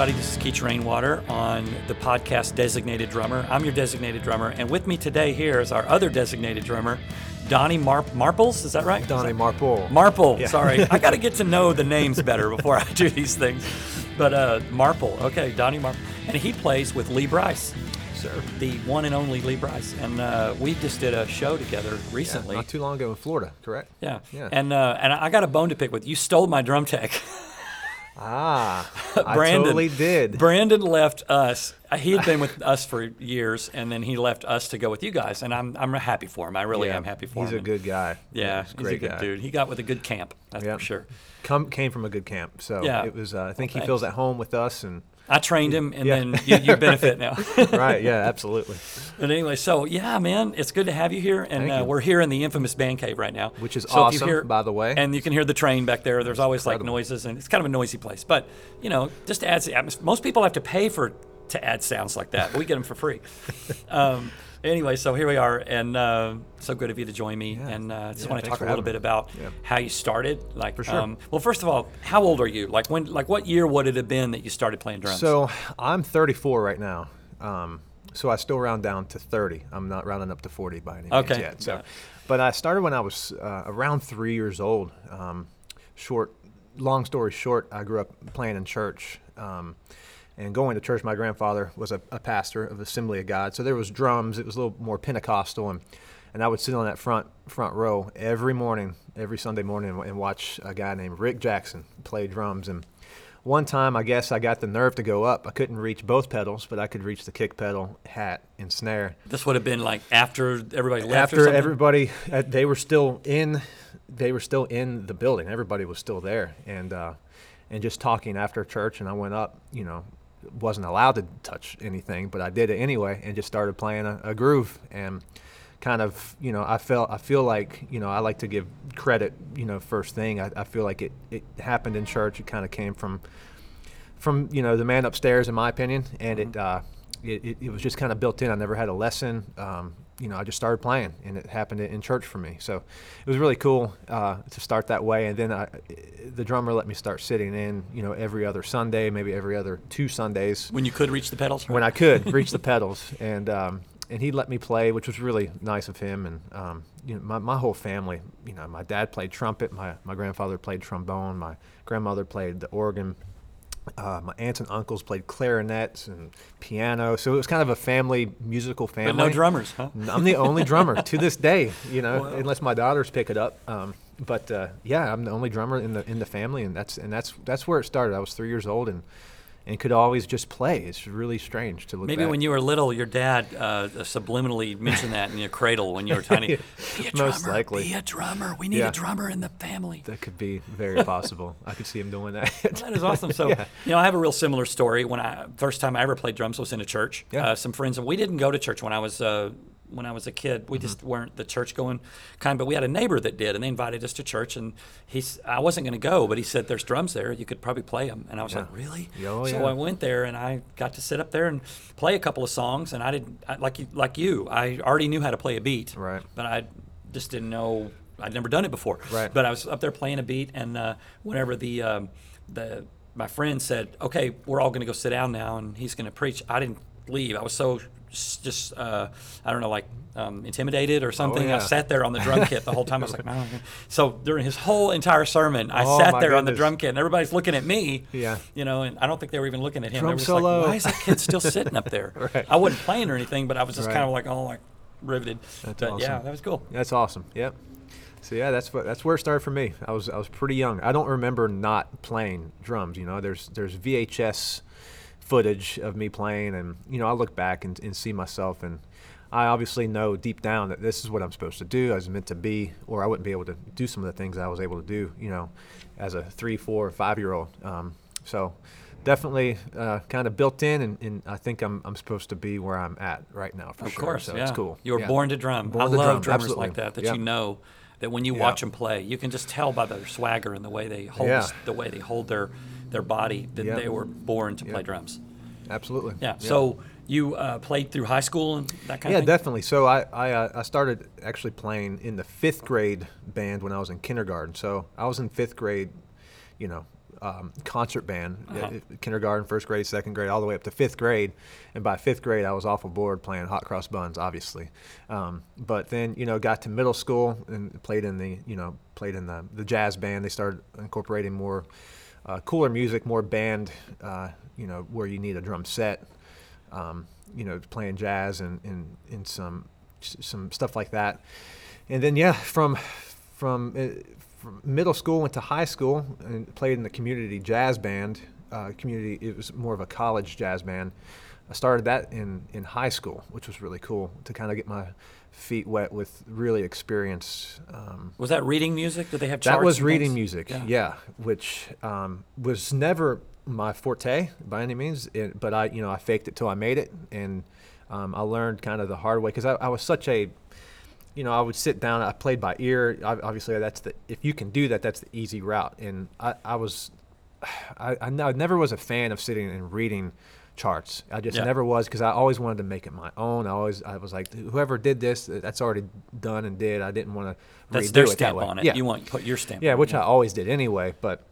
everybody. This is Keach Rainwater on the podcast Designated Drummer. I'm your designated drummer, and with me today here is our other designated drummer, Donnie Marples, is that right? Donnie Marple. Marple, yeah. Sorry. I got to get to know the names better before I do these things. But Marple, okay, Donnie Marple. And he plays with Lee Brice. Sure. The one and only Lee Brice. And we just did a show together recently. Yeah, not too long ago in Florida, correct? Yeah. And I got a bone to pick with. You stole my drum tech. Brandon, I totally did. Brandon left us. He had been with us for years, and then he left us to go with you guys. And I'm happy for him. I really am happy for him. He's a good guy. Yeah, he's a good dude. He got with a good camp, that's for sure. Came from a good camp. So it was. I think he feels at home with us. And I trained him, and then you benefit now. Right, yeah, absolutely. But anyway, so, yeah, man, it's good to have you here. And we're here in the infamous band cave right now. Which is awesome, by the way. And you can hear the train back there. There's always, like, noises, and it's kind of a noisy place. But, you know, just adds the atmosphere. Most people have to pay to add sounds like that. We get them for free. Anyway, so here we are, and so good of you to join me. Yeah. And I just want to talk a little bit about how you started. Like, for sure. Well, first of all, how old are you? Like, when? Like, what year would it have been that you started playing drums? So I'm 34 right now, so I still round down to 30. I'm not rounding up to 40 by any means yet. So, but I started when I was around 3 years old. Long story short, I grew up playing in church. And going to church, my grandfather was a pastor of Assembly of God, so there was drums. It was a little more Pentecostal, and I would sit on that front row every morning, every Sunday morning, and watch a guy named Rick Jackson play drums. And one time, I guess I got the nerve to go up. I couldn't reach both pedals, but I could reach the kick pedal, hat, and snare. This would have been like after everybody left. After everybody, they were still in the building. Everybody was still there, and just talking after church. And I went up, wasn't allowed to touch anything, but I did it anyway and just started playing a groove, and kind of, I feel like I like to give credit, first thing. I feel like it happened in church. It kind of came from the man upstairs, in my opinion, and it was just kind of built in. I never had a lesson. I just started playing, and it happened in church for me. So it was really cool to start that way. And then the drummer let me start sitting in, every other Sunday, maybe every other two Sundays. When you could reach the pedals? Right? When I could reach the pedals. And he let me play, which was really nice of him. And, my whole family, my dad played trumpet. My grandfather played trombone. My grandmother played the organ. My aunts and uncles played clarinets and piano, so it was kind of a musical family. But no drummers, huh? I'm the only drummer to this day, well, unless my daughters pick it up. I'm the only drummer in the family, and that's where it started. I was 3 years old and could always just play. It's really strange to look back. Maybe when you were little, your dad subliminally mentioned that in your cradle when you were tiny. Be a drummer. We need a drummer in the family. That could be very possible. I could see him doing that. Well, that is awesome. So, I have a real similar story. When first time I ever played drums was in a church. Yeah. Some friends, and we didn't go to church when I was a kid. We just weren't the church-going kind, but we had a neighbor that did, and they invited us to church, and I wasn't going to go, but he said, there's drums there. You could probably play them. And I was like, really? So I went there, and I got to sit up there and play a couple of songs, and I didn't, like you, I already knew how to play a beat, right? But I just didn't know, I'd never done it before. Right. But I was up there playing a beat, and whenever my friend said, okay, we're all going to go sit down now, and he's going to preach, I didn't leave. I was so just intimidated or something. I sat there on the drum kit the whole time. I was like, no. So during his whole entire sermon, I sat there on the drum kit, and everybody's looking at me. Yeah. And I don't think they were even looking at him. Drum solo. Like, why is that kid still sitting up there? Right. I wasn't playing or anything, but I was just kind of like, riveted. That's awesome. Yeah, that was cool. That's awesome. Yep. So that's where it started for me. I was pretty young. I don't remember not playing drums. There's VHS footage of me playing, and I look back and see myself, and I obviously know deep down that this is what I'm supposed to do. I was meant to be, or I wouldn't be able to do some of the things I was able to do as a 3, 4, 5 year old. So definitely kind of built in, and I think I'm supposed to be where I'm at right now, for sure. Of course, so it's cool. You were born to drum. I love drummers like that that when you watch them play, you can just tell by their swagger and the way they hold their body, that they were born to play drums. Absolutely. Yeah. Yep. So you played through high school and that kind of thing? Yeah, definitely. So I started actually playing in the 5th grade band when I was in kindergarten. So I was in 5th grade, concert band, kindergarten, first grade, second grade, all the way up to fifth grade. And by fifth grade, I was off a board playing hot cross buns, obviously. But then, you know, got to middle school and played in the, you know, the jazz band. They started incorporating more cooler music, more band, you know, where you need a drum set, you know, playing jazz and some stuff like that. And then, yeah, from middle school, went to high school and played in the community jazz band. It was more of a college jazz band. I started that in high school, which was really cool to kind of get my feet wet with really experienced. Was that reading music? Did they have charts? That was reading music, yeah, which was never my forte by any means. But I, you know, I faked it till I made it, and I learned kind of the hard way because I was such a, you know, I would sit down. I played by ear. Obviously, if you can do that, that's the easy route. And I never was a fan of sitting and reading charts. I just never was, because I always wanted to make it my own. I was like, whoever did this, that's already done and did. I didn't want to redo their stamp that way. On it. Yeah. You want to put your stamp on it. Yeah, which I always did anyway. But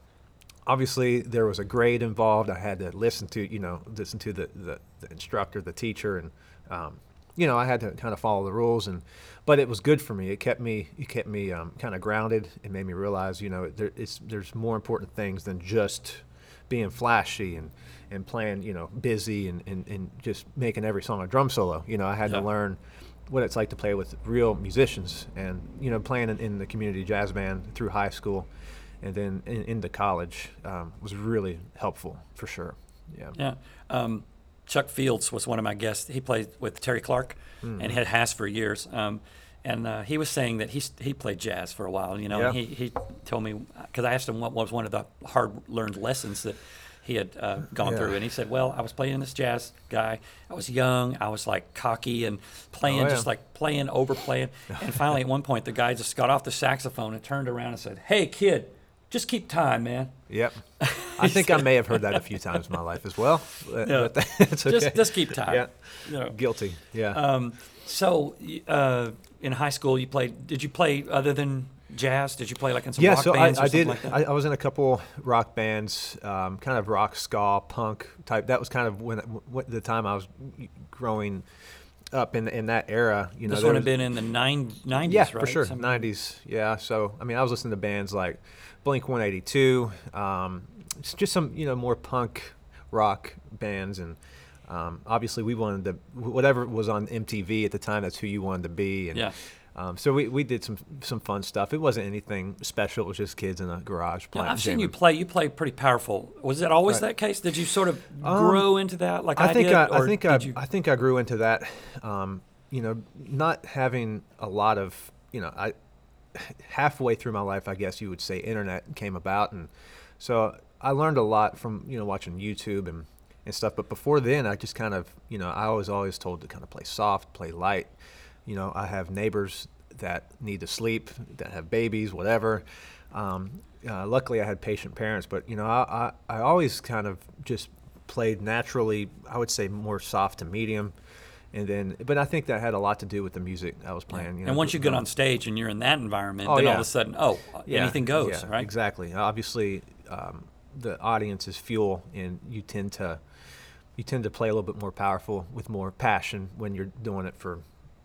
obviously there was a grade involved. I had to listen to the instructor, the teacher, and you know, I had to kind of follow the rules, but it was good for me. It kept me kind of grounded. It made me realize, you know, there's more important things than just being flashy and playing, you know, busy and just making every song a drum solo. You know, I had to learn what it's like to play with real musicians, and, you know, playing in the community jazz band through high school and then into college was really helpful for sure. Yeah. Yeah. Chuck Fields was one of my guests. He played with Terry Clark and has for years. And he was saying that he played jazz for a while, you know. Yeah. And he told me, because I asked him what was one of the hard-learned lessons that he had gone through. And he said, well, I was playing this jazz guy. I was young. I was, like, cocky and playing, just, like, overplaying. And finally, at one point, the guy just got off the saxophone and turned around and said, hey, kid, just keep time, man. Yep. I think I may have heard that a few times in my life as well. No, but it's okay. Just keep time. Yeah. You know. Guilty. Yeah. So in high school, did you play other than jazz? Did you play like in some rock bands? Yeah, so I did. Like that? I was in a couple rock bands, kind of rock, ska, punk type. That was kind of when the time I was growing up in that era, you know. This would have been in the 90s, yeah, right? Yeah, for sure, something. 90s, yeah. So, I mean, I was listening to bands like Blink-182, just some, you know, more punk rock bands, and obviously we wanted to, whatever was on MTV at the time, that's who you wanted to be, and so we did some fun stuff. It wasn't anything special. It was just kids in a garage playing. Yeah, I've seen you play. You play pretty powerful. Was that always that case? Did you sort of grow into that? Like I think I grew into that. You know, not having a lot of, you know, halfway through my life, I guess you would say, internet came about, and so I learned a lot from, you know, watching YouTube and stuff. But before then, I just kind of, you know, I was always told to kind of play soft, play light. You know, I have neighbors that need to sleep, that have babies, whatever. Luckily, I had patient parents, but, you know, I always kind of just played naturally, I would say more soft to medium. And then, but I think that had a lot to do with the music I was playing. You know, and once you get on stage and you're in that environment, then all of a sudden, anything goes, right? Exactly. Obviously, the audience is fuel, and you tend to play a little bit more powerful with more passion when you're doing it for,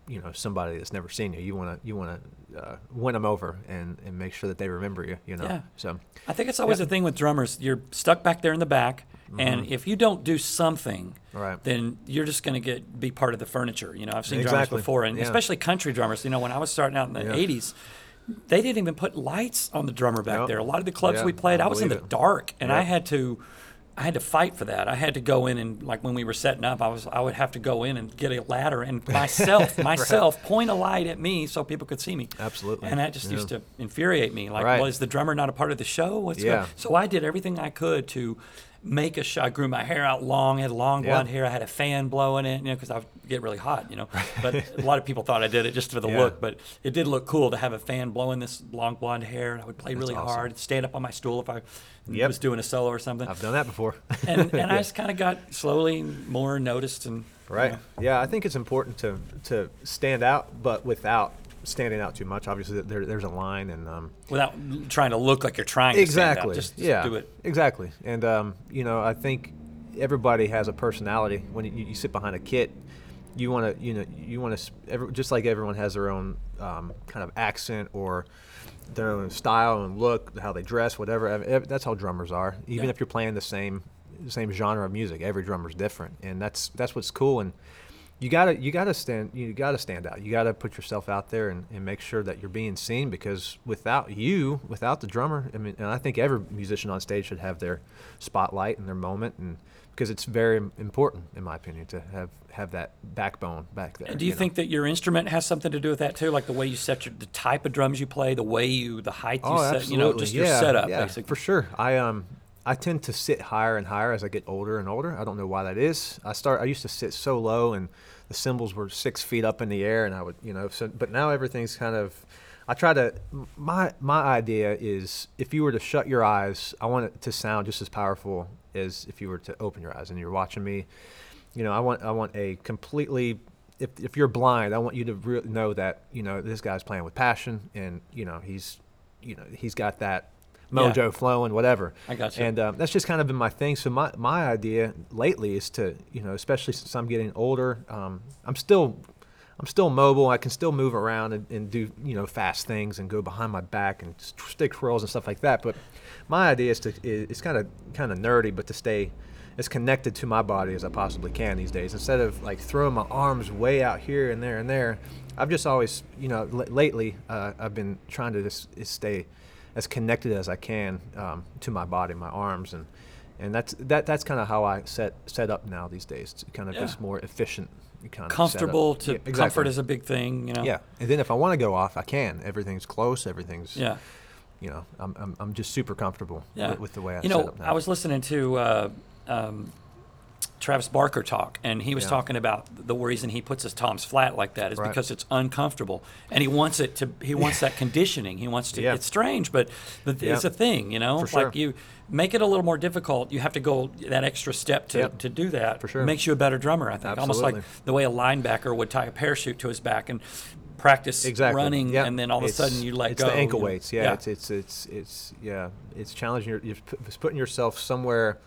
you know, somebody that's never seen you. You want to win them over and make sure that they remember you, you know. Yeah. So I think it's always the thing with drummers. You're stuck back there in the back, and if you don't do something, then you're just going to be part of the furniture. You know, I've seen drummers before, and especially country drummers. You know, when I was starting out in the 80s, they didn't even put lights on the drummer back there. A lot of the clubs we played, I was in the dark, and I had to fight for that. I had to go in, and like when we were setting up, I would have to go in and get a ladder and myself point a light at me so people could see me. Absolutely. And that just used to infuriate me. Like, well, is the drummer not a part of the show? So I did everything I could to make a show. I grew my hair out long, had long blonde hair. I had a fan blowing it, you know, because I would get really hot, you know. But a lot of people thought I did it just for the look, but it did look cool to have a fan blowing this long blonde hair. I would play hard, stand up on my stool if I was doing a solo or something. I've done that before. And I just kind of got slowly more noticed. And I think it's important to stand out, but without standing out too much. Obviously, there's a line, and without trying to look like you're trying to stand out. Just do it exactly. And you know, I think everybody has a personality. When you sit behind a kit, you want to, just like everyone has their own kind of accent or their own style and look, how they dress, whatever. I mean, that's how drummers are. Even if you're playing the same genre of music, every drummer's different, and that's what's cool. And you gotta stand out. You gotta put yourself out there and make sure that you're being seen, because without the drummer, I mean, and I think every musician on stage should have their spotlight and their moment, and because it's very important, in my opinion, to have that backbone back there. And do you think that your instrument has something to do with that too, like the way you set the type of drums you play, the height you set, absolutely. Just your setup, basically? For sure. I tend to sit higher and higher as I get older and older. I don't know why that is. I used to sit so low, and the cymbals were 6 feet up in the air, and I would, but now everything's kind of, my idea is, if you were to shut your eyes, I want it to sound just as powerful as if you were to open your eyes and you're watching me. I want a completely, if you're blind, I want you to know that, this guy's playing with passion, and, he's got that mojo flowing, whatever. I got you. And that's just kind of been my thing. So my idea lately is to, especially since I'm getting older, I'm still mobile. I can still move around and do, fast things and go behind my back and stick twirls and stuff like that. But my idea is to, it's kind of nerdy, but to stay as connected to my body as I possibly can these days. Instead of like throwing my arms way out here and there and there, I've just always, lately I've been trying to just stay as connected as I can to my body, my arms, and that's kind of how I set up now these days. It's kind of just more efficient, kind of comfortable. Comfort is a big thing, Yeah, and then if I want to go off, I can. Everything's close. Everything's I'm just super comfortable with the way I set up now. I was listening to Travis Barker talk, and he was talking about the reason he puts his toms flat like that is because it's uncomfortable, and he wants that conditioning. He wants to. It's strange, but it's a thing, For like sure. You make it a little more difficult. You have to go that extra step to do that. For sure, it makes you a better drummer, I think. Absolutely. Almost like the way a linebacker would tie a parachute to his back and practice running, and then all of a sudden you let go. It's the ankle weights. It's challenging. It's putting yourself somewhere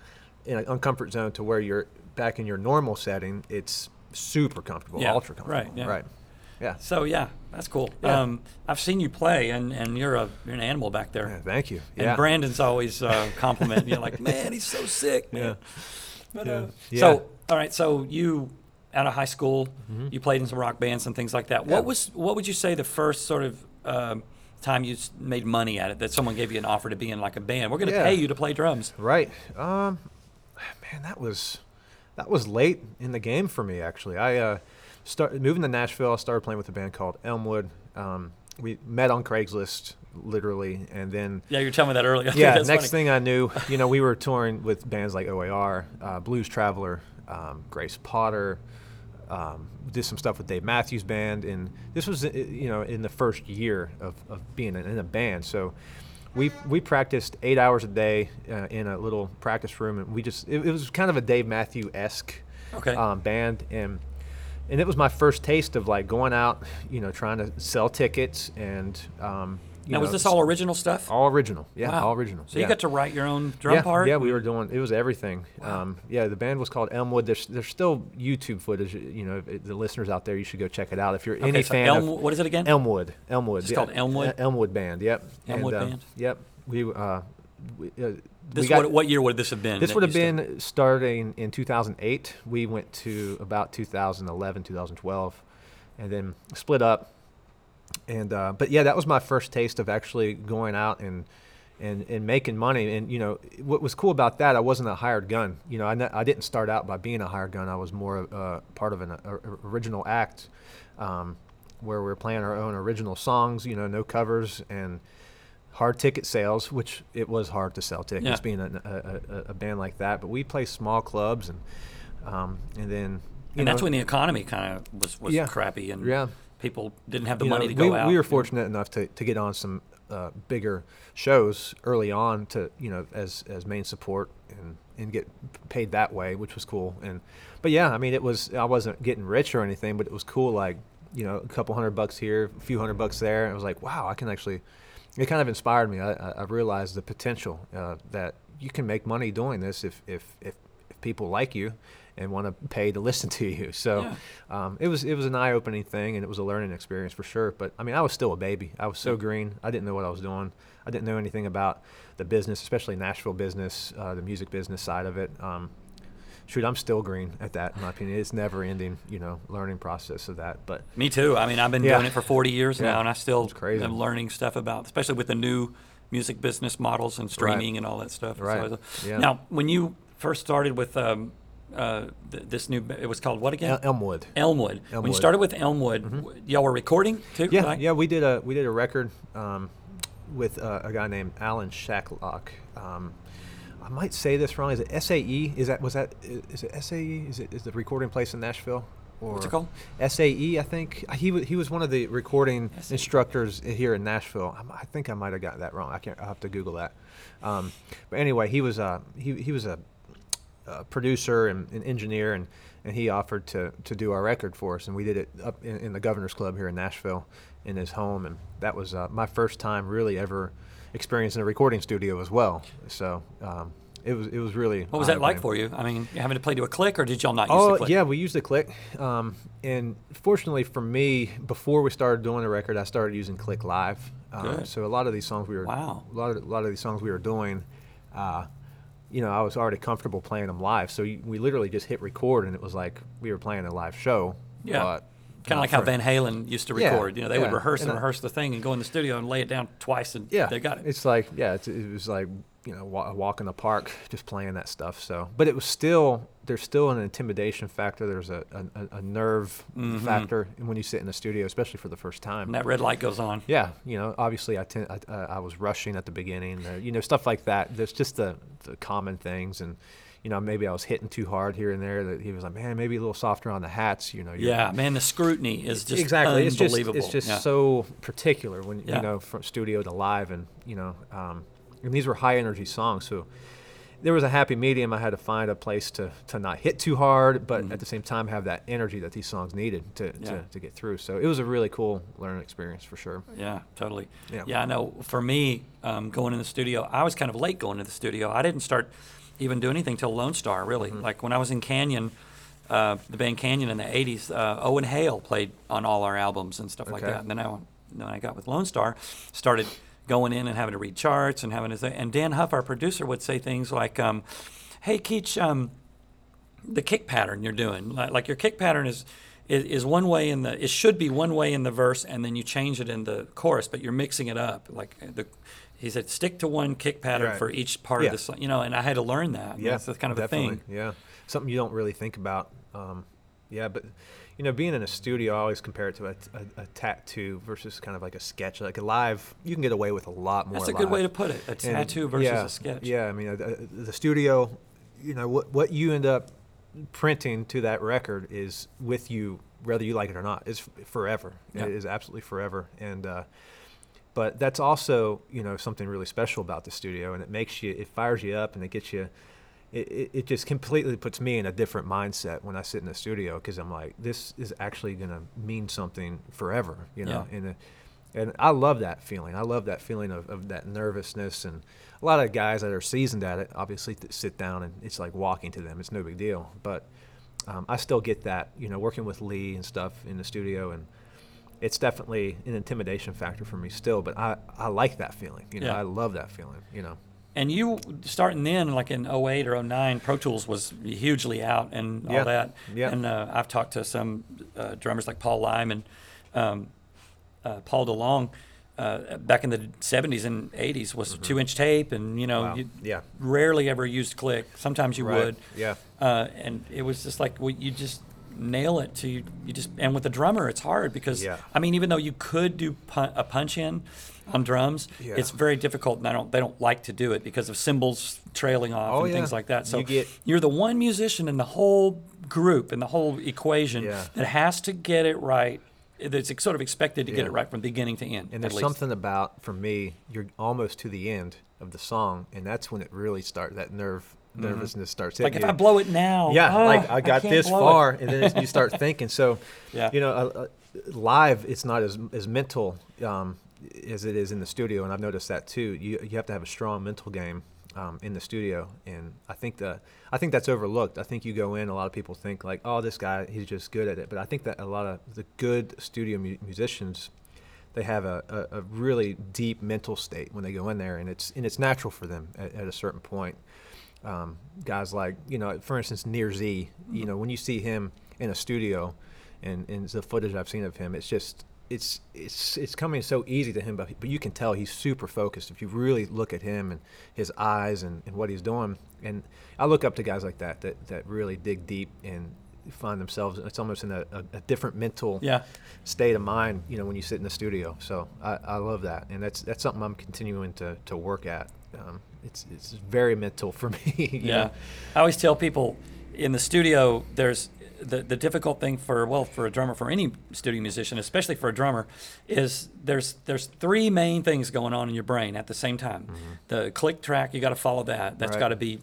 in an uncomfort zone to where you're back in your normal setting. It's super comfortable, ultra comfortable. So that's cool. I've seen you play, and you're an animal back there. Thank you. And Brandon's always complimenting you, like, man, he's so sick, man. So all right, so you out of high school, you played in some rock bands and things like that. What would you say the first sort of time you made money at it, that someone gave you an offer to be in like a band, we're going to pay you to play drums? Right. Man, that was late in the game for me, actually. I started moving to Nashville. I started playing with a band called Elmwood. We met on Craigslist, literally, and then... Yeah, you were telling me that earlier. Yeah, next thing I knew, we were touring with bands like OAR, Blues Traveler, Grace Potter, did some stuff with Dave Matthews Band, and this was, in the first year of being in a band, so... We practiced 8 hours a day in a little practice room, and it was kind of a Dave Matthews-esque band, and it was my first taste of like going out, trying to sell tickets and. Was this all original stuff? All original, all original. So you got to write your own drum part? Yeah, we were doing, it was everything. Wow. The band was called Elmwood. There's still YouTube footage, the listeners out there, you should go check it out if you're any fan of... What is it again? Elmwood. It's called Elmwood? Elmwood Band, Elmwood Band? Yep. What year would this have been? This would have been starting in 2008. We went to about 2011, 2012, and then split up. And that was my first taste of actually going out and making money. And what was cool about that, I wasn't a hired gun. I didn't start out by being a hired gun. I was more part of an original act, where we were playing our own original songs. No covers and hard ticket sales, which it was hard to sell tickets being a band like that. But we play small clubs and then and that's when the economy kind of was crappy and people didn't have the money to go out. We were fortunate enough to get on some bigger shows early on to, as main support and get paid that way, which was cool. But I mean, I wasn't getting rich or anything, but it was cool. Like, a couple $100 here, a few $100 there. And I was like, wow, I can actually, it kind of inspired me. I realized the potential that you can make money doing this if people like you and want to pay to listen to you. So yeah. It was an eye-opening thing, and it was a learning experience for sure. But I mean, I was still a baby. I was so green. I didn't know what I was doing. I didn't know anything about the business, especially Nashville business, the music business side of it. Shoot, I'm still green at that, in my opinion. It's never ending, learning process of that. But me too. I mean, I've been doing it for 40 years now, and I still am learning stuff about, especially with the new music business models and streaming and all that stuff. Right. So, now, when you first started with this new, it was called what again? Elmwood. When you started with Elmwood, y'all were recording too? Yeah, right? We did a record with a guy named Alan Shacklock. I might say this wrong. Is it SAE? Is it SAE? Is the recording place in Nashville? Or what's it called? SAE, I think. He was one of the recording instructors here in Nashville. I think I might have got that wrong. I'll have to Google that. But anyway, he was a producer and an engineer, and he offered to do our record for us, and we did it up in the Governor's Club here in Nashville in his home, and that was my first time really ever experiencing a recording studio as well. So it was really what was that like for you? I mean, having to play to a click, or did y'all not use the click? Yeah, we used the click, and fortunately for me, before we started doing the record, I started using click live. So a lot of these songs we were doing, I was already comfortable playing them live, so we literally just hit record, and it was like we were playing a live show. Yeah, kind of like how Van Halen used to record. They would rehearse and rehearse the thing, and go in the studio and lay it down twice, and they got it. It's like it was like a walk in the park, just playing that stuff. So, but it was still an intimidation factor. There's a nerve factor when you sit in the studio, especially for the first time. And that red light goes on. Yeah, obviously I was rushing at the beginning. Stuff like that. There's just the common things, and maybe I was hitting too hard here and there. That he was like, man, maybe a little softer on the hats. The scrutiny is just unbelievable. It's just so particular when from studio to live, and and these were high energy songs, so there was a happy medium. I had to find a place to not hit too hard, but at the same time have that energy that these songs needed to get through. So it was a really cool learning experience for sure. Yeah, totally. Yeah, I know. For me, going in the studio, I was kind of late going to the studio. I didn't start even doing anything till Lone Star, really. Like when I was in Canyon, the band Canyon in the 80s, Owen Hale played on all our albums and stuff like that. And then I got with Lone Star, started going in and having to read charts and and Dan Huff, our producer, would say things like, "Hey Keach, the kick pattern you're doing, like your kick pattern is one way in the, it should be one way in the verse, and then you change it in the chorus, but you're mixing it up." He said, "Stick to one kick pattern for each part of the song," And I had to learn that. Yeah, that's kind of a thing. Yeah, something you don't really think about. But. Being in a studio, I always compare it to a tattoo versus kind of like a sketch. Like a live, you can get away with a lot more. That's a good way to put it, a tattoo versus a sketch. Yeah, I mean, the studio, what you end up printing to that record is with you, whether you like it or not. It's forever. Yeah. It is absolutely forever. And but that's also, something really special about the studio, and it fires you up, and it gets you. It just completely puts me in a different mindset when I sit in the studio, because I'm like, this is actually going to mean something forever, And I love that feeling. I love that feeling of that nervousness. And a lot of guys that are seasoned at it obviously sit down and it's like walking to them. It's no big deal. But I still get that, working with Lee and stuff in the studio, and it's definitely an intimidation factor for me still. But I like that feeling. I love that feeling, And you, starting then, like in 08 or 09, Pro Tools was hugely out and all that. Yeah. And I've talked to some drummers like Paul Lyman, Paul DeLong, back in the 70s and 80s was 2-inch tape, and, you rarely ever used click. Sometimes you would. Yeah. And it was just like, you just nail it to, you just, and with the drummer, it's hard because, I mean, even though you could do a punch in, on drums, it's very difficult, and they don't like to do it because of cymbals trailing off and things like that. So you're the one musician in the whole group, in the whole equation, that has to get it right. It's sort of expected to get it right from beginning to end. And there's something about, for me, you're almost to the end of the song, and that's when it really starts, that nervousness starts hitting. Like if I blow it now, I got this far, and then you start thinking. So, live, it's not as mental as it is in the studio, and I've noticed that too. You have to have a strong mental game in the studio, and I think that's overlooked. I think you go in, a lot of people think like, oh, this guy, he's just good at it. But I think that a lot of the good studio musicians, they have a really deep mental state when they go in there, and it's natural for them at a certain point. Guys like, for instance, Nir Z, when you see him in a studio, and the footage I've seen of him, it's coming so easy to him, but you can tell he's super focused if you really look at him and his eyes and what he's doing. And I look up to guys like that really dig deep and find themselves, it's almost in a different mental state of mind, when you sit in the studio. So I love that, and that's something I'm continuing to work at. It's very mental for me. Yeah. I always tell people in the studio, there's the difficult thing for a drummer, for any studio musician, especially for a drummer, is there's three main things going on in your brain at the same time. Mm-hmm. The click track, you got to follow that. That's right. Got to be,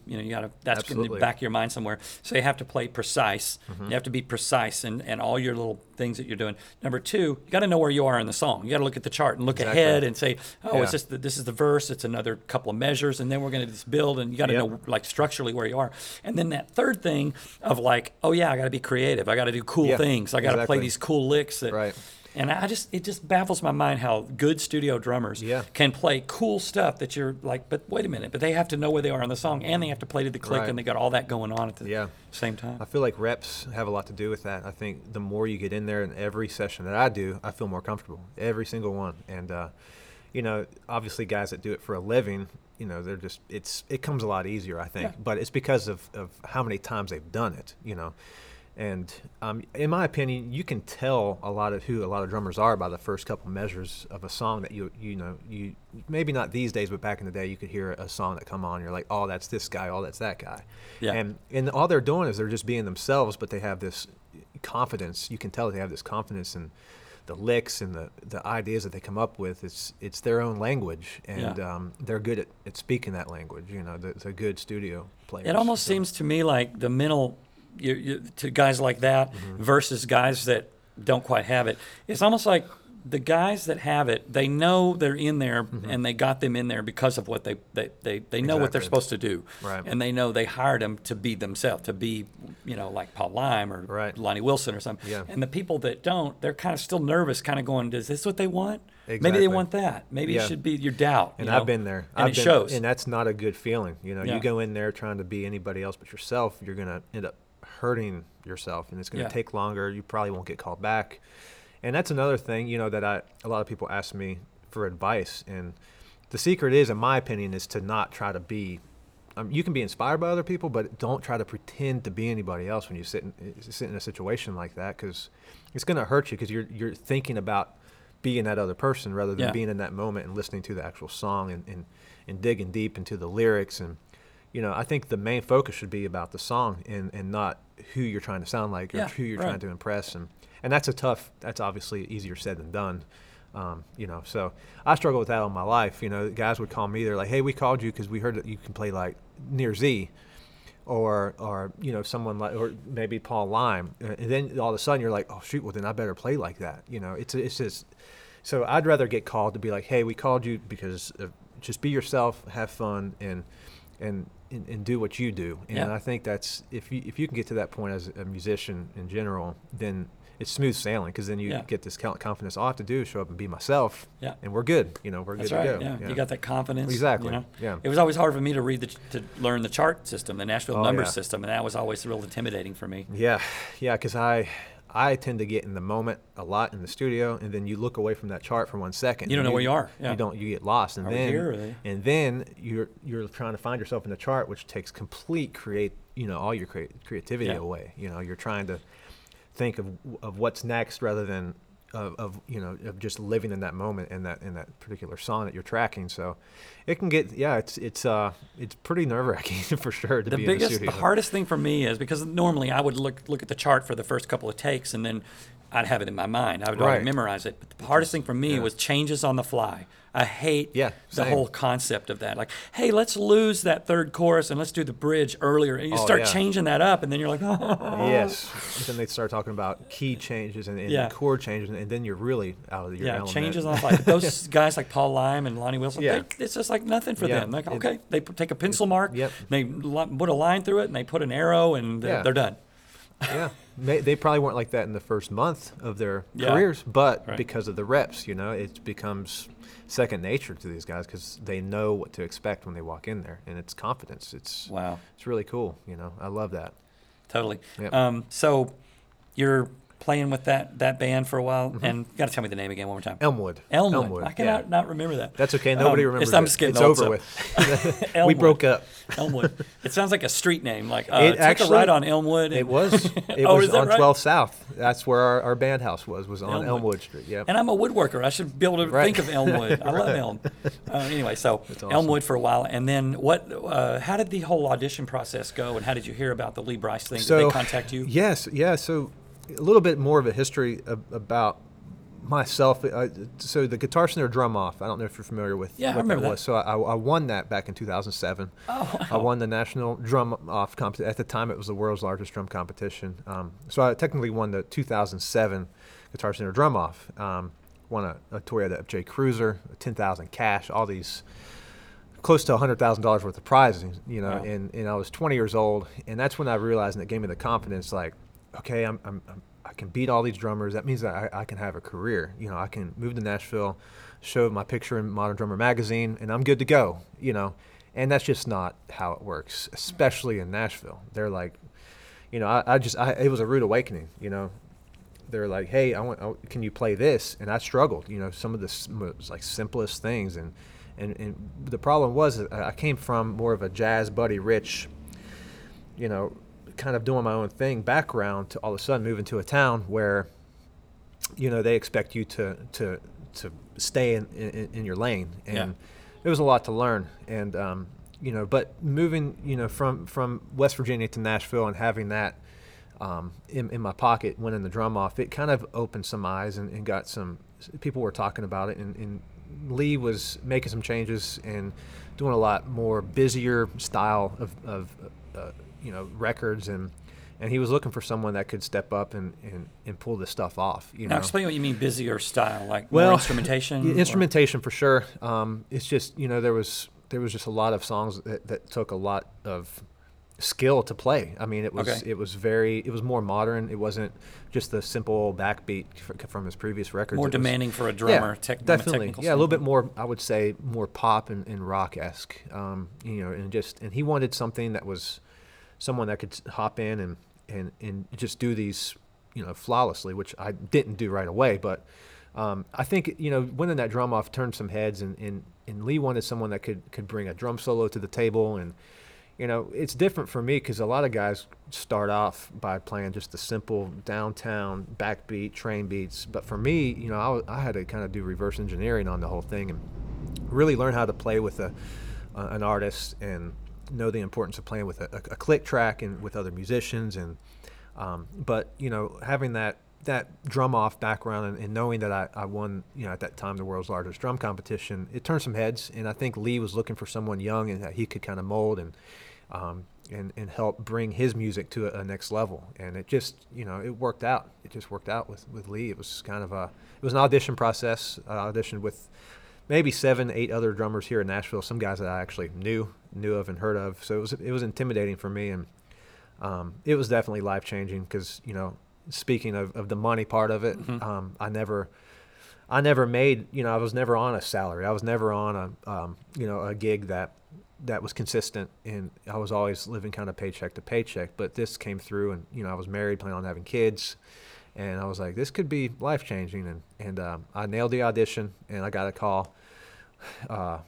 that's in the back of your mind somewhere. So you have to play precise. Mm-hmm. You have to be precise in all your little things that you're doing. Number two, you got to know where you are in the song. You got to look at the chart and look ahead and say, it's just this is the verse. It's another couple of measures, and then we're going to just build. And you got to know like structurally where you are. And then that third thing of like, I got to be creative. I got to do cool things. I got to play these cool licks. And it just baffles my mind how good studio drummers can play cool stuff that you're like, but wait a minute, but they have to know where they are on the song, and they have to play to the click, and they got all that going on at the same time. I feel like reps have a lot to do with that. I think the more you get in there, in every session that I do, I feel more comfortable, every single one. And, obviously guys that do it for a living, they're just, it comes a lot easier, I think, but it's because of how many times they've done it, And in my opinion, you can tell a lot of drummers are by the first couple measures of a song that you maybe not these days, but back in the day you could hear a song that come on, you're like, oh, that's this guy, oh, that's that guy, and all they're doing is they're just being themselves, but they have this confidence. You can tell they have this confidence in the licks and the ideas that they come up with. It's their own language, and they're good at speaking that language. The good studio players. It almost seems to me like the mental. To guys like that versus guys that don't quite have it. It's almost like the guys that have it, they know they're in there, and they got them in there because of what they know what they're supposed to do, and they know they hired them to be themselves, to be like Paul Lyman or Lonnie Wilson or something. And the people that don't, they're kind of still nervous, kind of going, is this what they want? Exactly. Maybe they want that. Maybe it should be your doubt. And I've been there. And it shows. And that's not a good feeling. You go in there trying to be anybody else but yourself, you're going to end up hurting yourself, and it's going to take longer. You probably won't get called back. And that's another thing, that a lot of people ask me for advice. And the secret is, in my opinion, is to not try to be, you can be inspired by other people, but don't try to pretend to be anybody else when you sit in a situation like that, because it's going to hurt you, because you're thinking about being that other person rather than being in that moment and listening to the actual song and digging deep into the lyrics. And I think the main focus should be about the song and not who you're trying to sound like or who you're trying to impress. And that's obviously easier said than done, So I struggle with that all my life. Guys would call me. They're like, hey, we called you because we heard that you can play like Nir Z or someone like, or maybe Paul Lyman. And then all of a sudden you're like, oh, shoot, well, then I better play like that. It's just – so I'd rather get called to be like, hey, we called you because just be yourself, have fun, and do what you do. And I think that's, if you can get to that point as a musician in general, then it's smooth sailing, because then you get this confidence. All I have to do is show up and be myself, and we're good. We're good to go. You got that confidence. Exactly. It was always hard for me to read to learn the chart system, the Nashville number system, and that was always real intimidating for me. Yeah, because I tend to get in the moment a lot in the studio, and then you look away from that chart for 1 second. You don't know where you are. You get lost, and then you're trying to find yourself in the chart, which takes complete all your creativity away. You're trying to think of what's next rather than of just living in that moment and in that particular song that you're tracking. So it can get it's pretty nerve-wracking for sure. The hardest thing for me is, because normally I would look at the chart for the first couple of takes, and then I'd have it in my mind. I would already memorize it. But the hardest thing for me was changes on the fly. I hate the whole concept of that. Like, hey, let's lose that third chorus and let's do the bridge earlier. And you start changing that up, and then you're like, oh. Yes. And then they start talking about key changes and chord changes, and then you're really out of your element. Changes on the fly. But those guys like Paul Lyman and Lonnie Wilson, it's just like nothing for them. Like, okay, they take a pencil mark, and they put a line through it, and they put an arrow, and they're done. Yeah. They probably weren't like that in the first month of their careers, but because of the reps, you know, it becomes second nature to these guys because they know what to expect when they walk in there, and it's confidence. It's it's really cool, you know. I love that. Totally. Yep. So you're playing with that band for a while, and you got to tell me the name again one more time. Elmwood. I cannot not remember that. That's okay. Nobody remembers it. I'm just getting old, over with. We broke up. Elmwood. It sounds like a street name. Like it actually, took a ride on Elmwood. It was. It was on 12 South. That's where our band house was on Elmwood Street. Yeah. And I'm a woodworker. I should be able to think of Elmwood. I love Elm. Anyway, so awesome. Elmwood for a while, and then what? How did the whole audition process go, and how did you hear about the Lee Brice thing? So, did they contact you? Yes. Yeah. So. A little bit more of a history about myself. So the Guitar Center Drum Off, I don't know if you're familiar with what that was. So I won that back in 2007. Oh, wow. I won the National Drum Off competition. At the time, it was the world's largest drum competition. So I technically won the 2007 Guitar Center Drum Off. Won a Toyota FJ Cruiser, $10,000 cash, all these close to $100,000 worth of prizes, you know. Wow. And I was 20 years old, and that's when I realized, and it gave me the confidence, like, okay, I can beat all these drummers. That means that I can have a career. You know, I can move to Nashville, show my picture in Modern Drummer Magazine, and I'm good to go, you know. And that's just not how it works, especially in Nashville. They're like, you know, I it was a rude awakening, you know. They're like, hey, can you play this? And I struggled, you know, some of the like simplest things. And the problem was that I came from more of a jazz Buddy Rich, you know, kind of doing my own thing background to all of a sudden moving to a town where, you know, they expect you to stay in your lane, and there was a lot to learn. And you know, but moving, you know, from West Virginia to Nashville and having that in my pocket, winning the Drum Off, it kind of opened some eyes, and got some people were talking about it, and Lee was making some changes and doing a lot more busier style of you know, records, and he was looking for someone that could step up and pull this stuff off. You know? Now explain what you mean busier style, like more instrumentation? Instrumentation for sure. It's just, you know, there was just a lot of songs that took a lot of skill to play. I mean, it was more modern. It wasn't just the simple backbeat from his previous records. More demanding for a drummer. Definitely. Yeah, a little bit more, I would say, more pop and rock-esque, you know, and he wanted something that was, someone that could hop in and just do these, you know, flawlessly, which I didn't do right away. But I think, you know, winning that Drum Off turned some heads, and Lee wanted someone that could bring a drum solo to the table. And, you know, it's different for me because a lot of guys start off by playing just the simple downtown backbeat train beats. But for me, you know, I had to kind of do reverse engineering on the whole thing and really learn how to play with an artist and know the importance of playing with a click track and with other musicians. And but, you know, having that Drum Off background and knowing that I won, you know, at that time the world's largest drum competition, it turned some heads. And I think Lee was looking for someone young and that he could kind of mold and help bring his music to a next level. And it just, you know, it worked out. It just worked out with Lee. It was kind of it was an audition process. I auditioned with maybe 7, 8 other drummers here in Nashville, some guys that I actually knew of and heard of. So it was intimidating for me, and it was definitely life-changing because, you know, speaking of the money part of it, I never made, you know, I was never on a salary. I was never on a, you know, a gig that was consistent, and I was always living kind of paycheck to paycheck. But this came through, and, you know, I was married, planning on having kids. And I was like, this could be life-changing. And I nailed the audition, and I got a call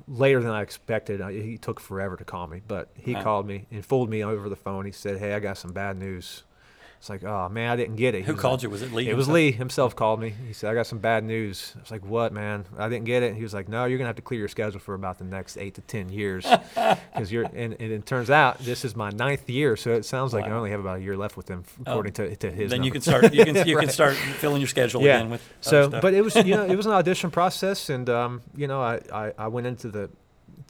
later than I expected. He took forever to call me, but he called me and fooled me over the phone. He said, hey, I got some bad news. It's like, oh, man, I didn't get it. Who called you? Was it Lee? It was Lee himself called me. He said, I got some bad news. I was like, what, man? I didn't get it. And he was like, no, you're going to have to clear your schedule for about the next 8 to 10 years. Because you're, and it turns out this is my 9th year. So it sounds like I only have about a year left with him, according to his Then numbers. you can start right. start filling your schedule again with other stuff. But it was, you know, it was an audition process. And, you know, I went into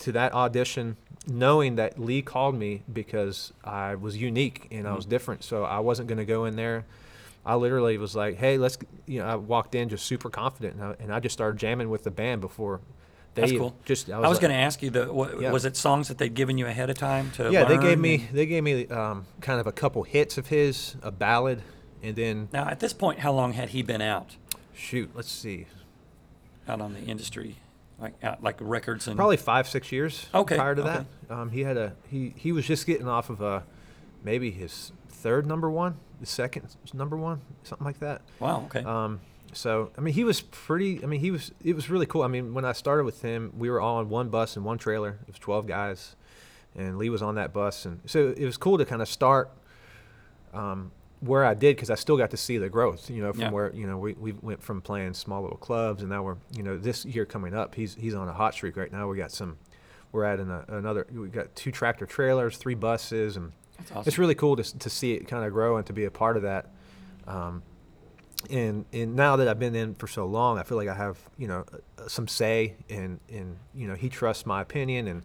that audition knowing that Lee called me because I was unique and I was different. So I wasn't going to go in there. I literally was like, hey, let's, you know, I walked in just super confident and I just started jamming with the band before they I was going to ask you, was it songs that they'd given you ahead of time to learn? They gave me kind of a couple hits of his, a ballad, and then. Now at this point, how long had he been out? Shoot, let's see. Out on the industry. Like records and probably 5-6 years prior to that. He had he was just getting off of maybe his third number one, the second number one, something like that. Wow. Okay. So I mean, it was really cool. I mean, when I started with him, we were all on one bus and one trailer. It was 12 guys, and Lee was on that bus, and so it was cool to kind of start. Where I did, because I still got to see the growth, you know, from where, you know, we went from playing small little clubs, and now we're, you know, this year coming up, he's on a hot streak right now. We got 2 tractor trailers, 3 buses, and that's awesome. It's really cool to see it kind of grow and to be a part of that. And now that I've been in for so long, I feel like I have, you know, some say, and you know, he trusts my opinion, and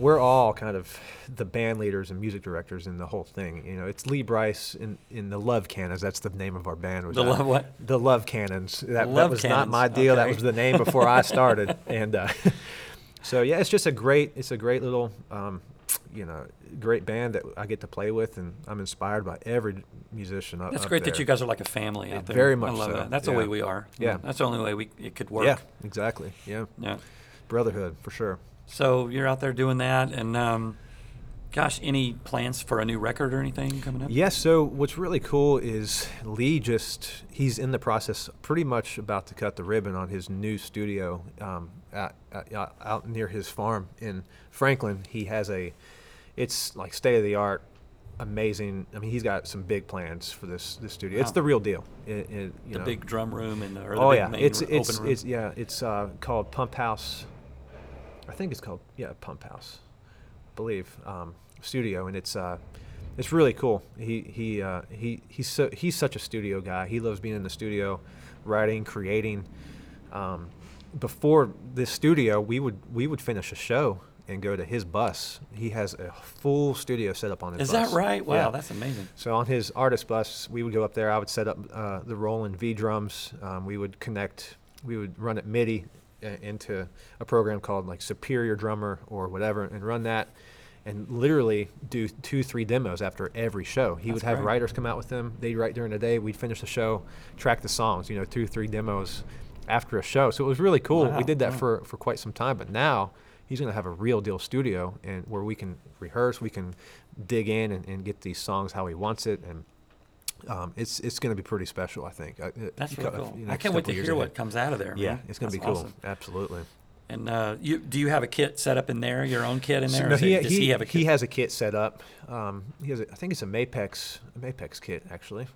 we're all kind of the band leaders and music directors in the whole thing. You know, it's Lee Brice in the Love Cannons. That's the name of our band. The Love Cannons. That was not my deal. Okay. That was the name before I started. And so yeah, it's just a great little, you know, great band that I get to play with, and I'm inspired by every musician up there. That's great that you guys are like a family out there. Very much so. I love that. That's the way we are. Yeah. That's the only way it could work. Yeah, exactly. Yeah. Yeah. Brotherhood for sure. So you're out there doing that, and any plans for a new record or anything coming up? Yes, so what's really cool is Lee he's in the process, pretty much about to cut the ribbon on his new studio out near his farm in Franklin. He has it's like state-of-the-art, amazing. I mean, he's got some big plans for this studio. Wow. It's the real deal. You know. Big drum room and open room. It's called Pump House. I think it's called Pump House, I believe, studio, and it's really cool. He's such a studio guy. He loves being in the studio, writing, creating. Before this studio, we would finish a show and go to his bus. He has a full studio set up on his bus. Is that right? Wow, yeah. That's amazing. So on his artist bus, we would go up there. I would set up the Roland V drums. We would connect. We would run at MIDI into a program called like Superior Drummer or whatever, and run that, and literally do 2-3 demos after every show. He would have writers come out with them. They'd write during the day. We'd finish the show, track the songs, you know, 2-3 demos after a show. So it was really cool. Wow. We did that for quite some time, but now he's going to have a real deal studio, and where we can rehearse, we can dig in and get these songs how he wants it, and it's going to be pretty special, I think. That's really cool. I can't wait to hear what comes out of there. Yeah, man. It's going to be cool. Awesome. Absolutely. And do you have a kit set up in there, your own kit in there? No, does he have a kit? He has a kit set up. He has I think it's a Mapex kit, actually,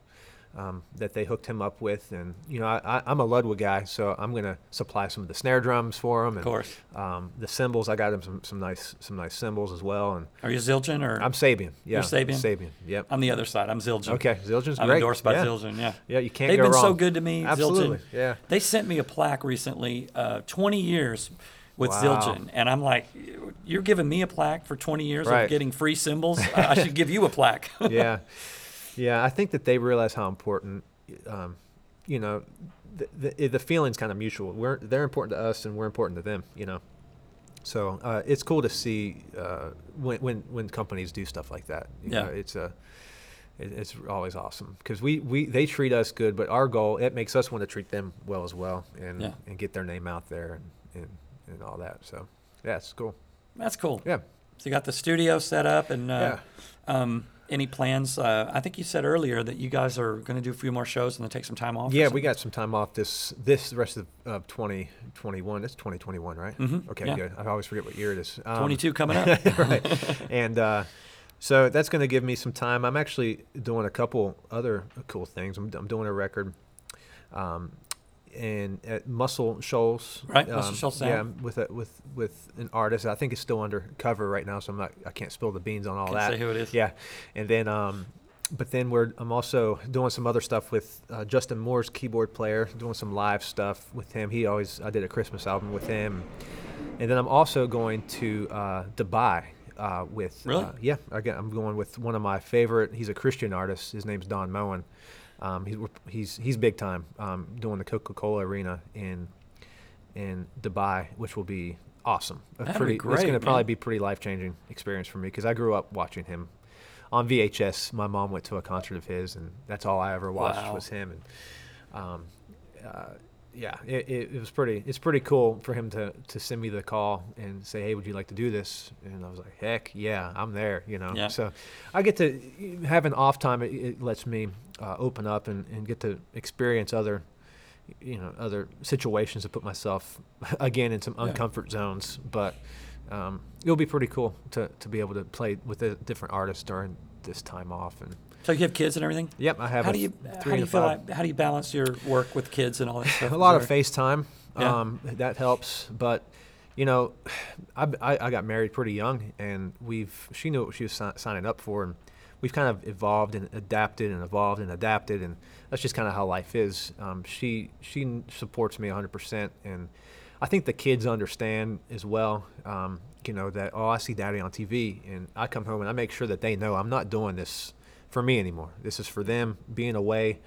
that they hooked him up with. And, you know, I'm a Ludwig guy, so I'm going to supply some of the snare drums for him. And, of course. The cymbals, I got him some nice cymbals as well. And are you Zildjian or? I'm Sabian. Yeah. You're Sabian? Sabian, yep. I'm the other side. I'm Zildjian. Okay, Zildjian's great. I'm endorsed by Zildjian, yeah. Yeah, you can't go wrong. They've been so good to me, absolutely. Zildjian. Yeah. They sent me a plaque recently, 20 years with Zildjian, and I'm like, you're giving me a plaque for 20 years of getting free cymbals? I should give you a plaque. Yeah. Yeah, I think that they realize how important, you know, the feeling's kind of mutual. They're important to us, and we're important to them, you know. So it's cool to see when companies do stuff like that. You know, it's always awesome because they treat us good, but our goal, it makes us want to treat them well as well, and get their name out there and all that. So yeah, it's cool. That's cool. Yeah. So you got the studio set up and. Any plans? I think you said earlier that you guys are going to do a few more shows and then take some time off. Yeah, we got some time off this rest of 2021. It's 2021, right? Mm-hmm. Okay, good. I always forget what year it is. 22 coming up. Right. And So that's going to give me some time. I'm actually doing a couple other cool things. I'm doing a record and at Muscle Shoals, right? Muscle Shoals, yeah, with an artist. I think it's still under cover right now, so I can't spill the beans on all that. Can't say who it is. Yeah, and then but then I'm also doing some other stuff with Justin Moore's keyboard player, doing some live stuff with him. I did a Christmas album with him, and then I'm also going to Dubai. Really? Yeah, I'm going with one of my favorite. He's a Christian artist. His name's Don Moen. He's big time doing the Coca-Cola Arena in Dubai, which will be awesome. That'd be great. It's going to probably be a pretty life-changing experience for me because I grew up watching him on VHS. My mom went to a concert of his, and that's all I ever watched was him. And yeah, it was pretty. It's pretty cool for him to send me the call and say, "Hey, would you like to do this?" And I was like, "Heck yeah, I'm there." You know. Yeah. So I get to have an off time. It lets me open up and get to experience other situations to put myself again in some uncomfort zones. But it'll be pretty cool to be able to play with a different artist during this time off. And so you have kids and everything? Yep, I have. How do you balance your work with kids and all that stuff? A lot of FaceTime. Yeah. That helps. But, you know, I got married pretty young, and she knew what she was signing up for, and we've kind of evolved and adapted, and that's just kind of how life is. She supports me 100%, and I think the kids understand as well. You know, that, I see Daddy on TV, and I come home and I make sure that they know I'm not doing this for me anymore. This is for them. Being away,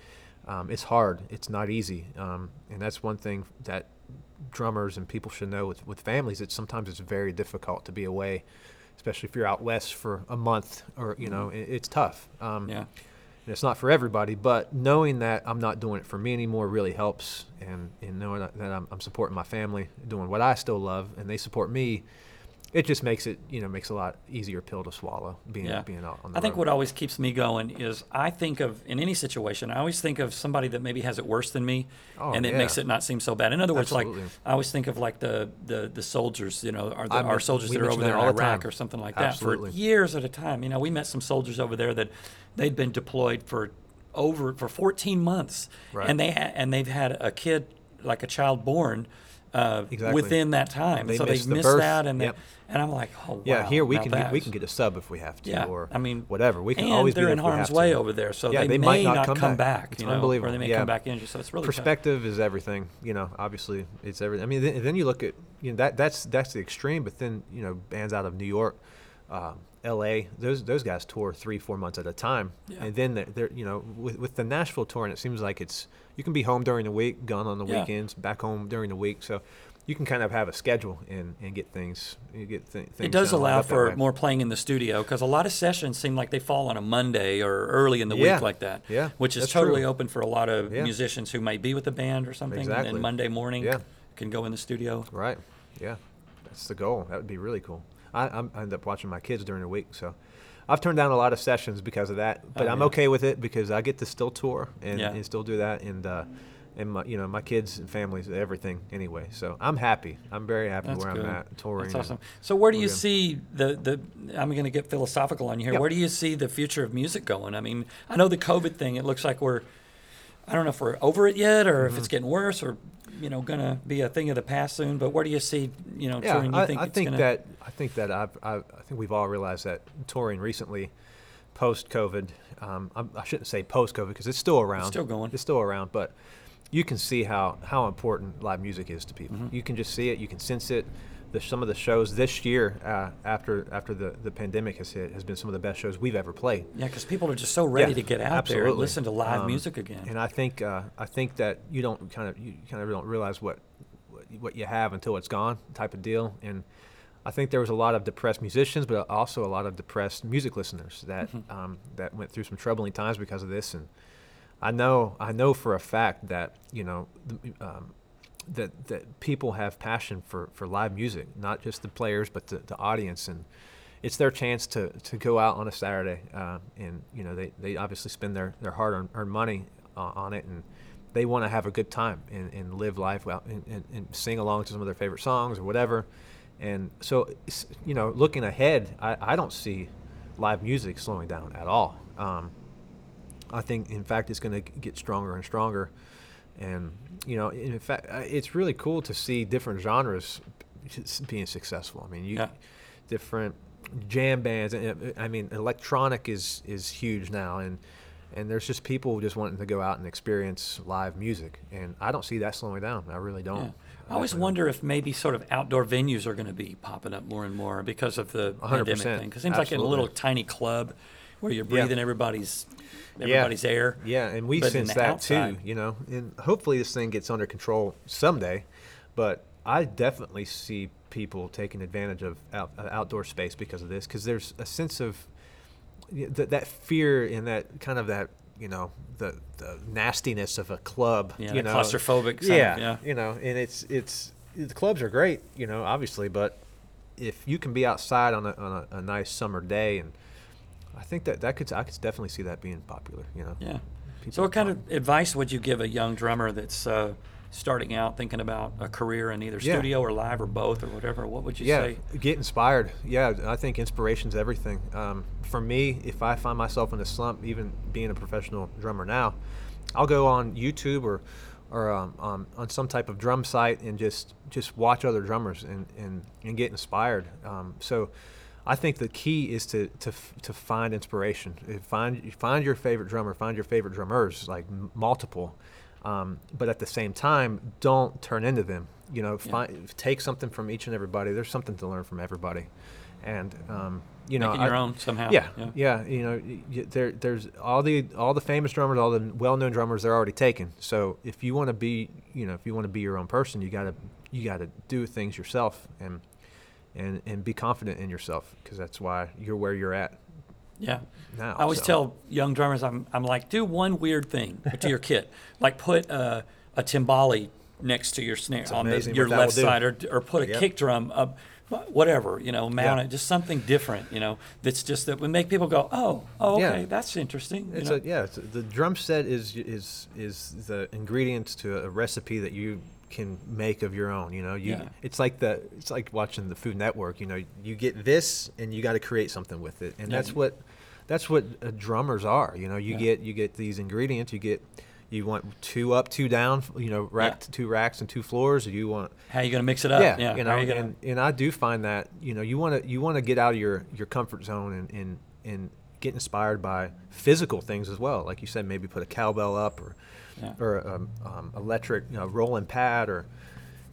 it's hard. It's not easy. And that's one thing that drummers and people should know with families. Sometimes it's very difficult to be away, especially if you're out west for a month or, you know, it's tough. And it's not for everybody, but knowing that I'm not doing it for me anymore really helps. And knowing that I'm supporting my family, doing what I still love, and they support me, it just makes a lot easier pill to swallow being out on the road. I think what always keeps me going is I always think of somebody that maybe has it worse than me, and it makes it not seem so bad. In other words, like I always think of like the soldiers, you know, our soldiers that are over there in Iraq or something like that for years at a time. You know, we met some soldiers over there that they'd been deployed for 14 months, right. And they've had a kid, like a child born. Exactly. Within that time, they missed out, and I'm like, oh wow. Yeah, here we can get a sub if we have to, or I mean whatever. We can always be in harm's way over there, so they may not come back. It's unbelievable. Or they may come back injured. So it's really perspective is everything. You know, obviously it's everything. I mean, then you look at that's the extreme, but then you know bands out of New York, L.A. Those guys tour 3-4 months at a time, and then they're you know with the Nashville touring, it seems like it's. You can be home during the week, gone on the weekends, back home during the week. So you can kind of have a schedule and get things. It does allow for more playing in the studio because a lot of sessions seem like they fall on a Monday or early in the week like that, which is totally open for a lot of musicians who might be with a band or something. Exactly. And then Monday morning can go in the studio. Right. Yeah. That's the goal. That would be really cool. I end up watching my kids during the week, so. I've turned down a lot of sessions because of that, but I'm okay with it because I get to still tour and still do that, and my my kids and families, everything anyway. So I'm happy. I'm very happy I'm at touring. That's awesome. So where do you see I'm going to get philosophical on you here. Yep. Where do you see the future of music going? I mean, I know the COVID thing. It looks like I don't know if we're over it yet or if it's getting worse or going to be a thing of the past soon, but where do you see touring? I think we've all realized that touring recently, post COVID, I shouldn't say post COVID because it's still around. It's still going. It's still around, but you can see how important live music is to people. Mm-hmm. You can just see it. You can sense it. Some of the shows this year after the pandemic has hit has been some of the best shows we've ever played. Yeah, because people are just so ready to get out there and listen to live music again. And I think that you kind of don't realize what you have until it's gone type of deal. And I think there was a lot of depressed musicians, but also a lot of depressed music listeners that that went through some troubling times because of this. And I know for a fact that that people have passion for live music, not just the players, but the audience. And it's their chance to go out on a Saturday. And, they obviously spend their hard-earned money on it. And they want to have a good time and live life out and sing along to some of their favorite songs or whatever. And so, looking ahead, I don't see live music slowing down at all. I think, in fact, it's going to get stronger and stronger. And, you know, in fact, it's really cool to see different genres being successful. I mean, different jam bands. And, I mean, electronic is huge now. And there's just people just wanting to go out and experience live music. And I don't see that slowing down. I really don't. Yeah. I always wonder if maybe sort of outdoor venues are going to be popping up more and more because of the pandemic thing. Because it seems like in a little tiny club where you're breathing everybody's air. Yeah, and we sense that outside, too, you know. And hopefully this thing gets under control someday. But I definitely see people taking advantage of outdoor space because of this, because there's a sense of that fear and that kind of that, you know, the nastiness of a club, you know, claustrophobic. Yeah, you know, and it's the clubs are great, you know, obviously, but if you can be outside on a nice summer day, and I think I could definitely see that being popular, you know. Yeah. So what kind of advice would you give a young drummer that's starting out thinking about a career in either studio or live or both or whatever? What would you say? Get inspired. Yeah, I think inspiration's everything. For me, if I find myself in a slump, even being a professional drummer now, I'll go on YouTube or on some type of drum site and just watch other drummers and get inspired. So I think the key is to find inspiration. Find your favorite drummer, find your favorite drummers, like multiple. But at the same time, don't turn into them. You know, take something from each and everybody. There's something to learn from everybody, and you know, making your own somehow. Yeah. You know, there's all the famous drummers, all the well-known drummers. They're already taken. So if you want to be, you know, your own person, you gotta do things yourself and be confident in yourself, because that's why you're where you're at. Yeah. Now, I always tell young drummers, I'm like, do one weird thing to your kit. Like put a timbale next to your snare on your left side, or put a kick drum up, whatever, you know, mount it, just something different, you know, that's just that would make people go, oh, okay, that's interesting. It's the drum set is the ingredients to a recipe that you can make of your own, you know. It's like watching the Food Network, you know, you get this and you got to create something with it, and that's what drummers are, you know. You get these ingredients. You want 2 up, 2 down, you know, two racks and 2 floors. You want, how are you gonna mix it up? You know, and I do find that, you know, you want to get out of your comfort zone and get inspired by physical things as well, like you said. Maybe put a cowbell up or electric, you know, rolling pad,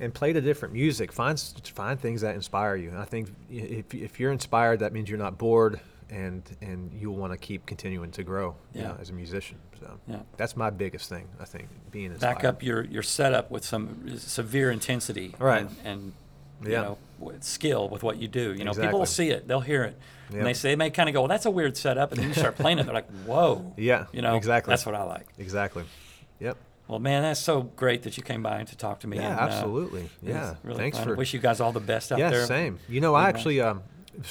and play to different music. Find things that inspire you. And I think if you're inspired, that means you're not bored, and you'll want to keep continuing to grow you know, as a musician. So that's my biggest thing, I think, being inspired. Back up your setup with some severe intensity, right? And you know, skill with what you do. You know, people will see it, they'll hear it. Yep. And they may kind of go, well, that's a weird setup, and then you start playing it. They're like, whoa. Yeah, you know, exactly. That's what I like. Exactly. Yep. Well, man, that's so great that you came by to talk to me. Yeah, and, absolutely. Yeah. Really thanks fun. I wish you guys all the best out there. Yeah, same. You know, I actually,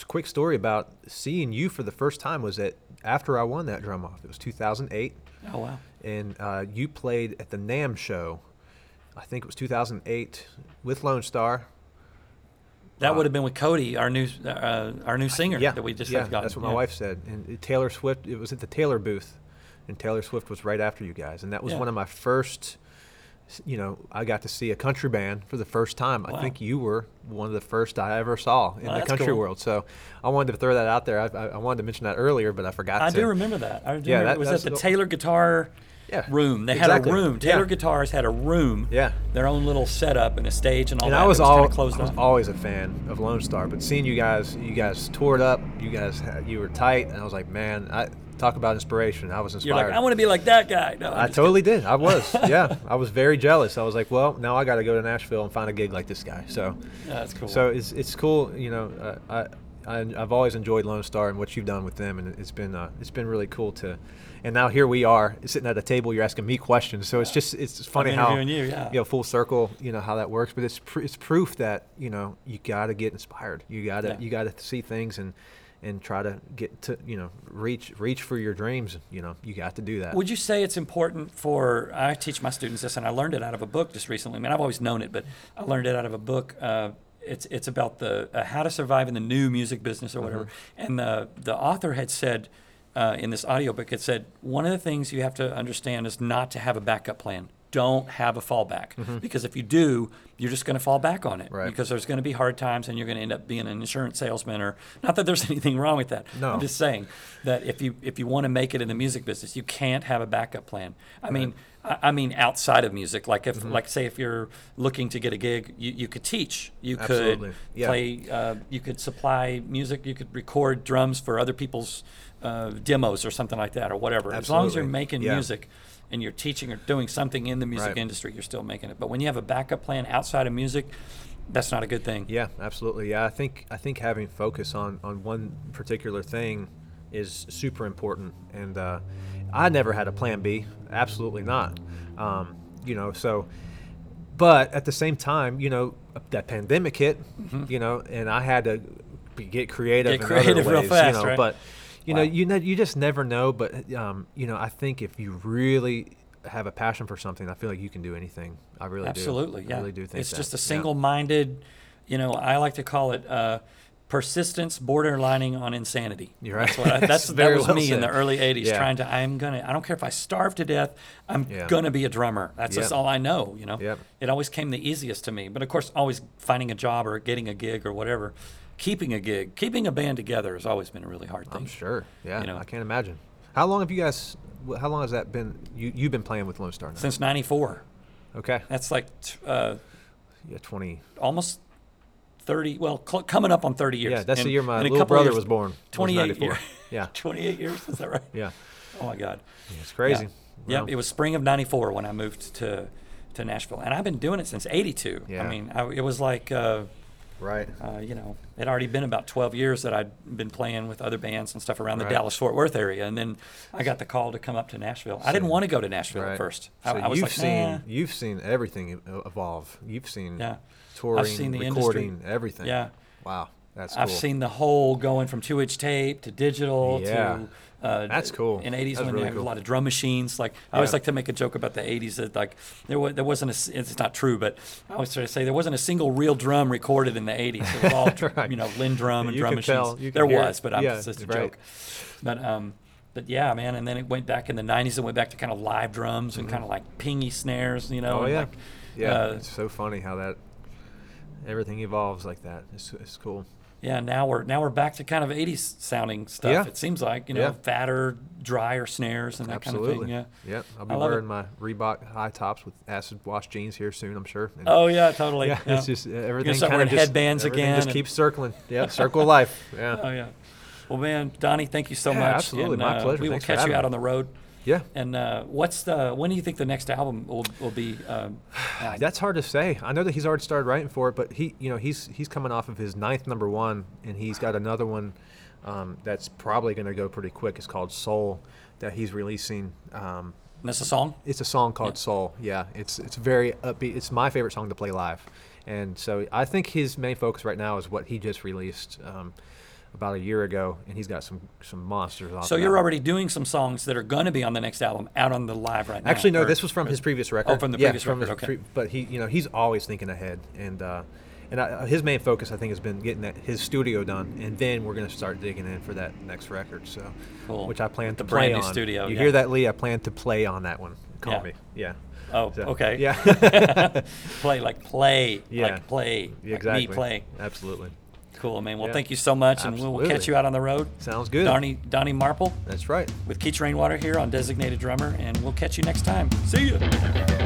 quick story about seeing you for the first time was that after I won that drum off. It was 2008. Oh, wow. And you played at the NAMM show, I think it was 2008, with Lone Star. That would have been with Cody, our new singer that we just got. That's what my wife said. And Taylor Swift, it was at the Taylor booth, and Taylor Swift was right after you guys. And that was one of my first, you know, I got to see a country band for the first time. Wow. I think you were one of the first I ever saw in the country world. So I wanted to throw that out there. I wanted to mention that earlier, but I forgot I do remember that. I remember it was at the Taylor Guitar room. They had a room. Taylor Guitars had a room. Yeah. Their own little setup and a stage and all that. I was always a fan of Lone Star, but seeing you guys toured up, you were tight, and I was like, man, talk about inspiration. I was inspired. You're like, I want to be like that guy. No, I totally did. I was. Yeah. I was very jealous. I was like, well, now I got to go to Nashville and find a gig like this guy. So that's cool. So it's cool. You know, I've always enjoyed Lone Star and what you've done with them, and it's been really cool to. And now here we are sitting at a table. You're asking me questions, so it's funny how you know, full circle. You know how that works, but it's proof that, you know, you got to get inspired. You got to see things and try to get to, you know, reach for your dreams. You know, you got to do that. Would you say it's important for, I teach my students this, and I learned it out of a book just recently. I mean, I've always known it, but I learned it out of a book it's about the how to survive in the new music business or whatever. Mm-hmm. And the author had said in this audiobook, it said, one of the things you have to understand is not to have a backup plan. Don't have a fallback, mm-hmm. because if you do, you're just going to fall back on it, right. because there's going to be hard times and you're going to end up being an insurance salesman, or not that there's anything wrong with that. No. I'm just saying that if you want to make it in the music business, you can't have a backup plan. I mean outside of music, like if mm-hmm. like say if you're looking to get a gig, you could teach, you Absolutely. Could yeah. play, you could supply music, you could record drums for other people's demos or something like that or whatever. Absolutely. As long as you're making yeah. music and you're teaching or doing something in the music right. industry, you're still making it. But when you have a backup plan outside of music, that's not a good thing. Yeah, absolutely. Yeah, I think having focus on one particular thing is super important. And I never had a plan B. Absolutely not. But at the same time, that pandemic hit, mm-hmm. And I had to get creative in other ways, real fast, right? But Wow. You just never know, but I think if you really have a passion for something, I feel like you can do anything. I really Absolutely, do. Absolutely, yeah. I really do think it's that. Just a single-minded, I like to call it persistence borderlining on insanity. You're right. That was me in the early 80s, yeah. I don't care if I starve to death, I'm yeah. going to be a drummer. That's yep. just all I know, Yep. It always came the easiest to me, but of course, always finding a job or getting a gig or whatever. Keeping a band together has always been a really hard thing. I'm sure. Yeah, I can't imagine. How long has that been? You've been playing with Lone Star now? Since '94. Okay. That's like 20. Almost 30. Well, coming up on 30 years. Yeah, that's the year my little brother was born. 28 years. Yeah. 28 years. Is that right? Yeah. Oh my God. Yeah, it's crazy. Yeah. Wow. It was spring of '94 when I moved to Nashville, and I've been doing it since '82. Yeah. I mean, it was like. Right. It had already been about 12 years that I'd been playing with other bands and stuff around the right. Dallas-Fort Worth area, and then I got the call to come up to Nashville. I didn't want to go to Nashville right. at first. I was like, You've seen everything evolve. You've seen yeah. touring, I've seen the recording, industry. Everything. Yeah. Wow. That's cool. I've seen the whole going from 2-inch tape to digital yeah. to... that's cool. In the 80s when really they had a lot of drum machines. Like I always like to make a joke about the 80s that like there wasn't it's not true, but I always try to say there wasn't a single real drum recorded in the 80s. It was all right. Lindrum and drum machines. There was, but it's just a joke. But yeah, man, and then it went back in the 90s and went back to kind of live drums mm-hmm. and kind of like pingy snares, Oh yeah. It's so funny how that everything evolves like that. It's cool. Yeah, now we're back to kind of 80s sounding stuff. Yeah. It seems like fatter, drier snares and that Absolutely. Kind of thing. Yeah, yep. I'll be wearing my Reebok high tops with acid wash jeans here soon, I'm sure. And totally. Yeah, yeah, it's just everything kind of just headbands again. Just keeps circling. Yeah, circle of life. Yeah. Oh yeah. Well, man, Donnie, thank you so much. Absolutely, and, my pleasure. We will Thanks catch you out on the road. Yeah. And when do you think the next album will be? That's hard to say. I know that he's already started writing for it, but he, he's coming off of his 9th number one, and he's got another one that's probably going to go pretty quick. It's called Soul that he's releasing. And that's a song? It's a song called Soul. Yeah. It's very upbeat. It's my favorite song to play live. And so I think his main focus right now is what he just released. About a year ago, and he's got some monsters on. So you're already doing some songs that are going to be on the next album, out on the live right now. Actually, no, this was from his previous record. Oh, from the previous record. But he, he's always thinking ahead, and his main focus, I think, has been getting his studio done, and then we're going to start digging in for that next record. So, cool. Which I plan to play on. The brand new studio. You hear that, Lee? I plan to play on that one. Call me. Yeah. Oh, so, okay. Yeah. play. Yeah. Like play. Yeah, exactly. Like me play. Absolutely. Cool, man. Well, thank you so much, and we'll catch you out on the road. Sounds good. Donnie Marple. That's right. With Keach Rainwater here on Designated Drummer, and we'll catch you next time. See ya.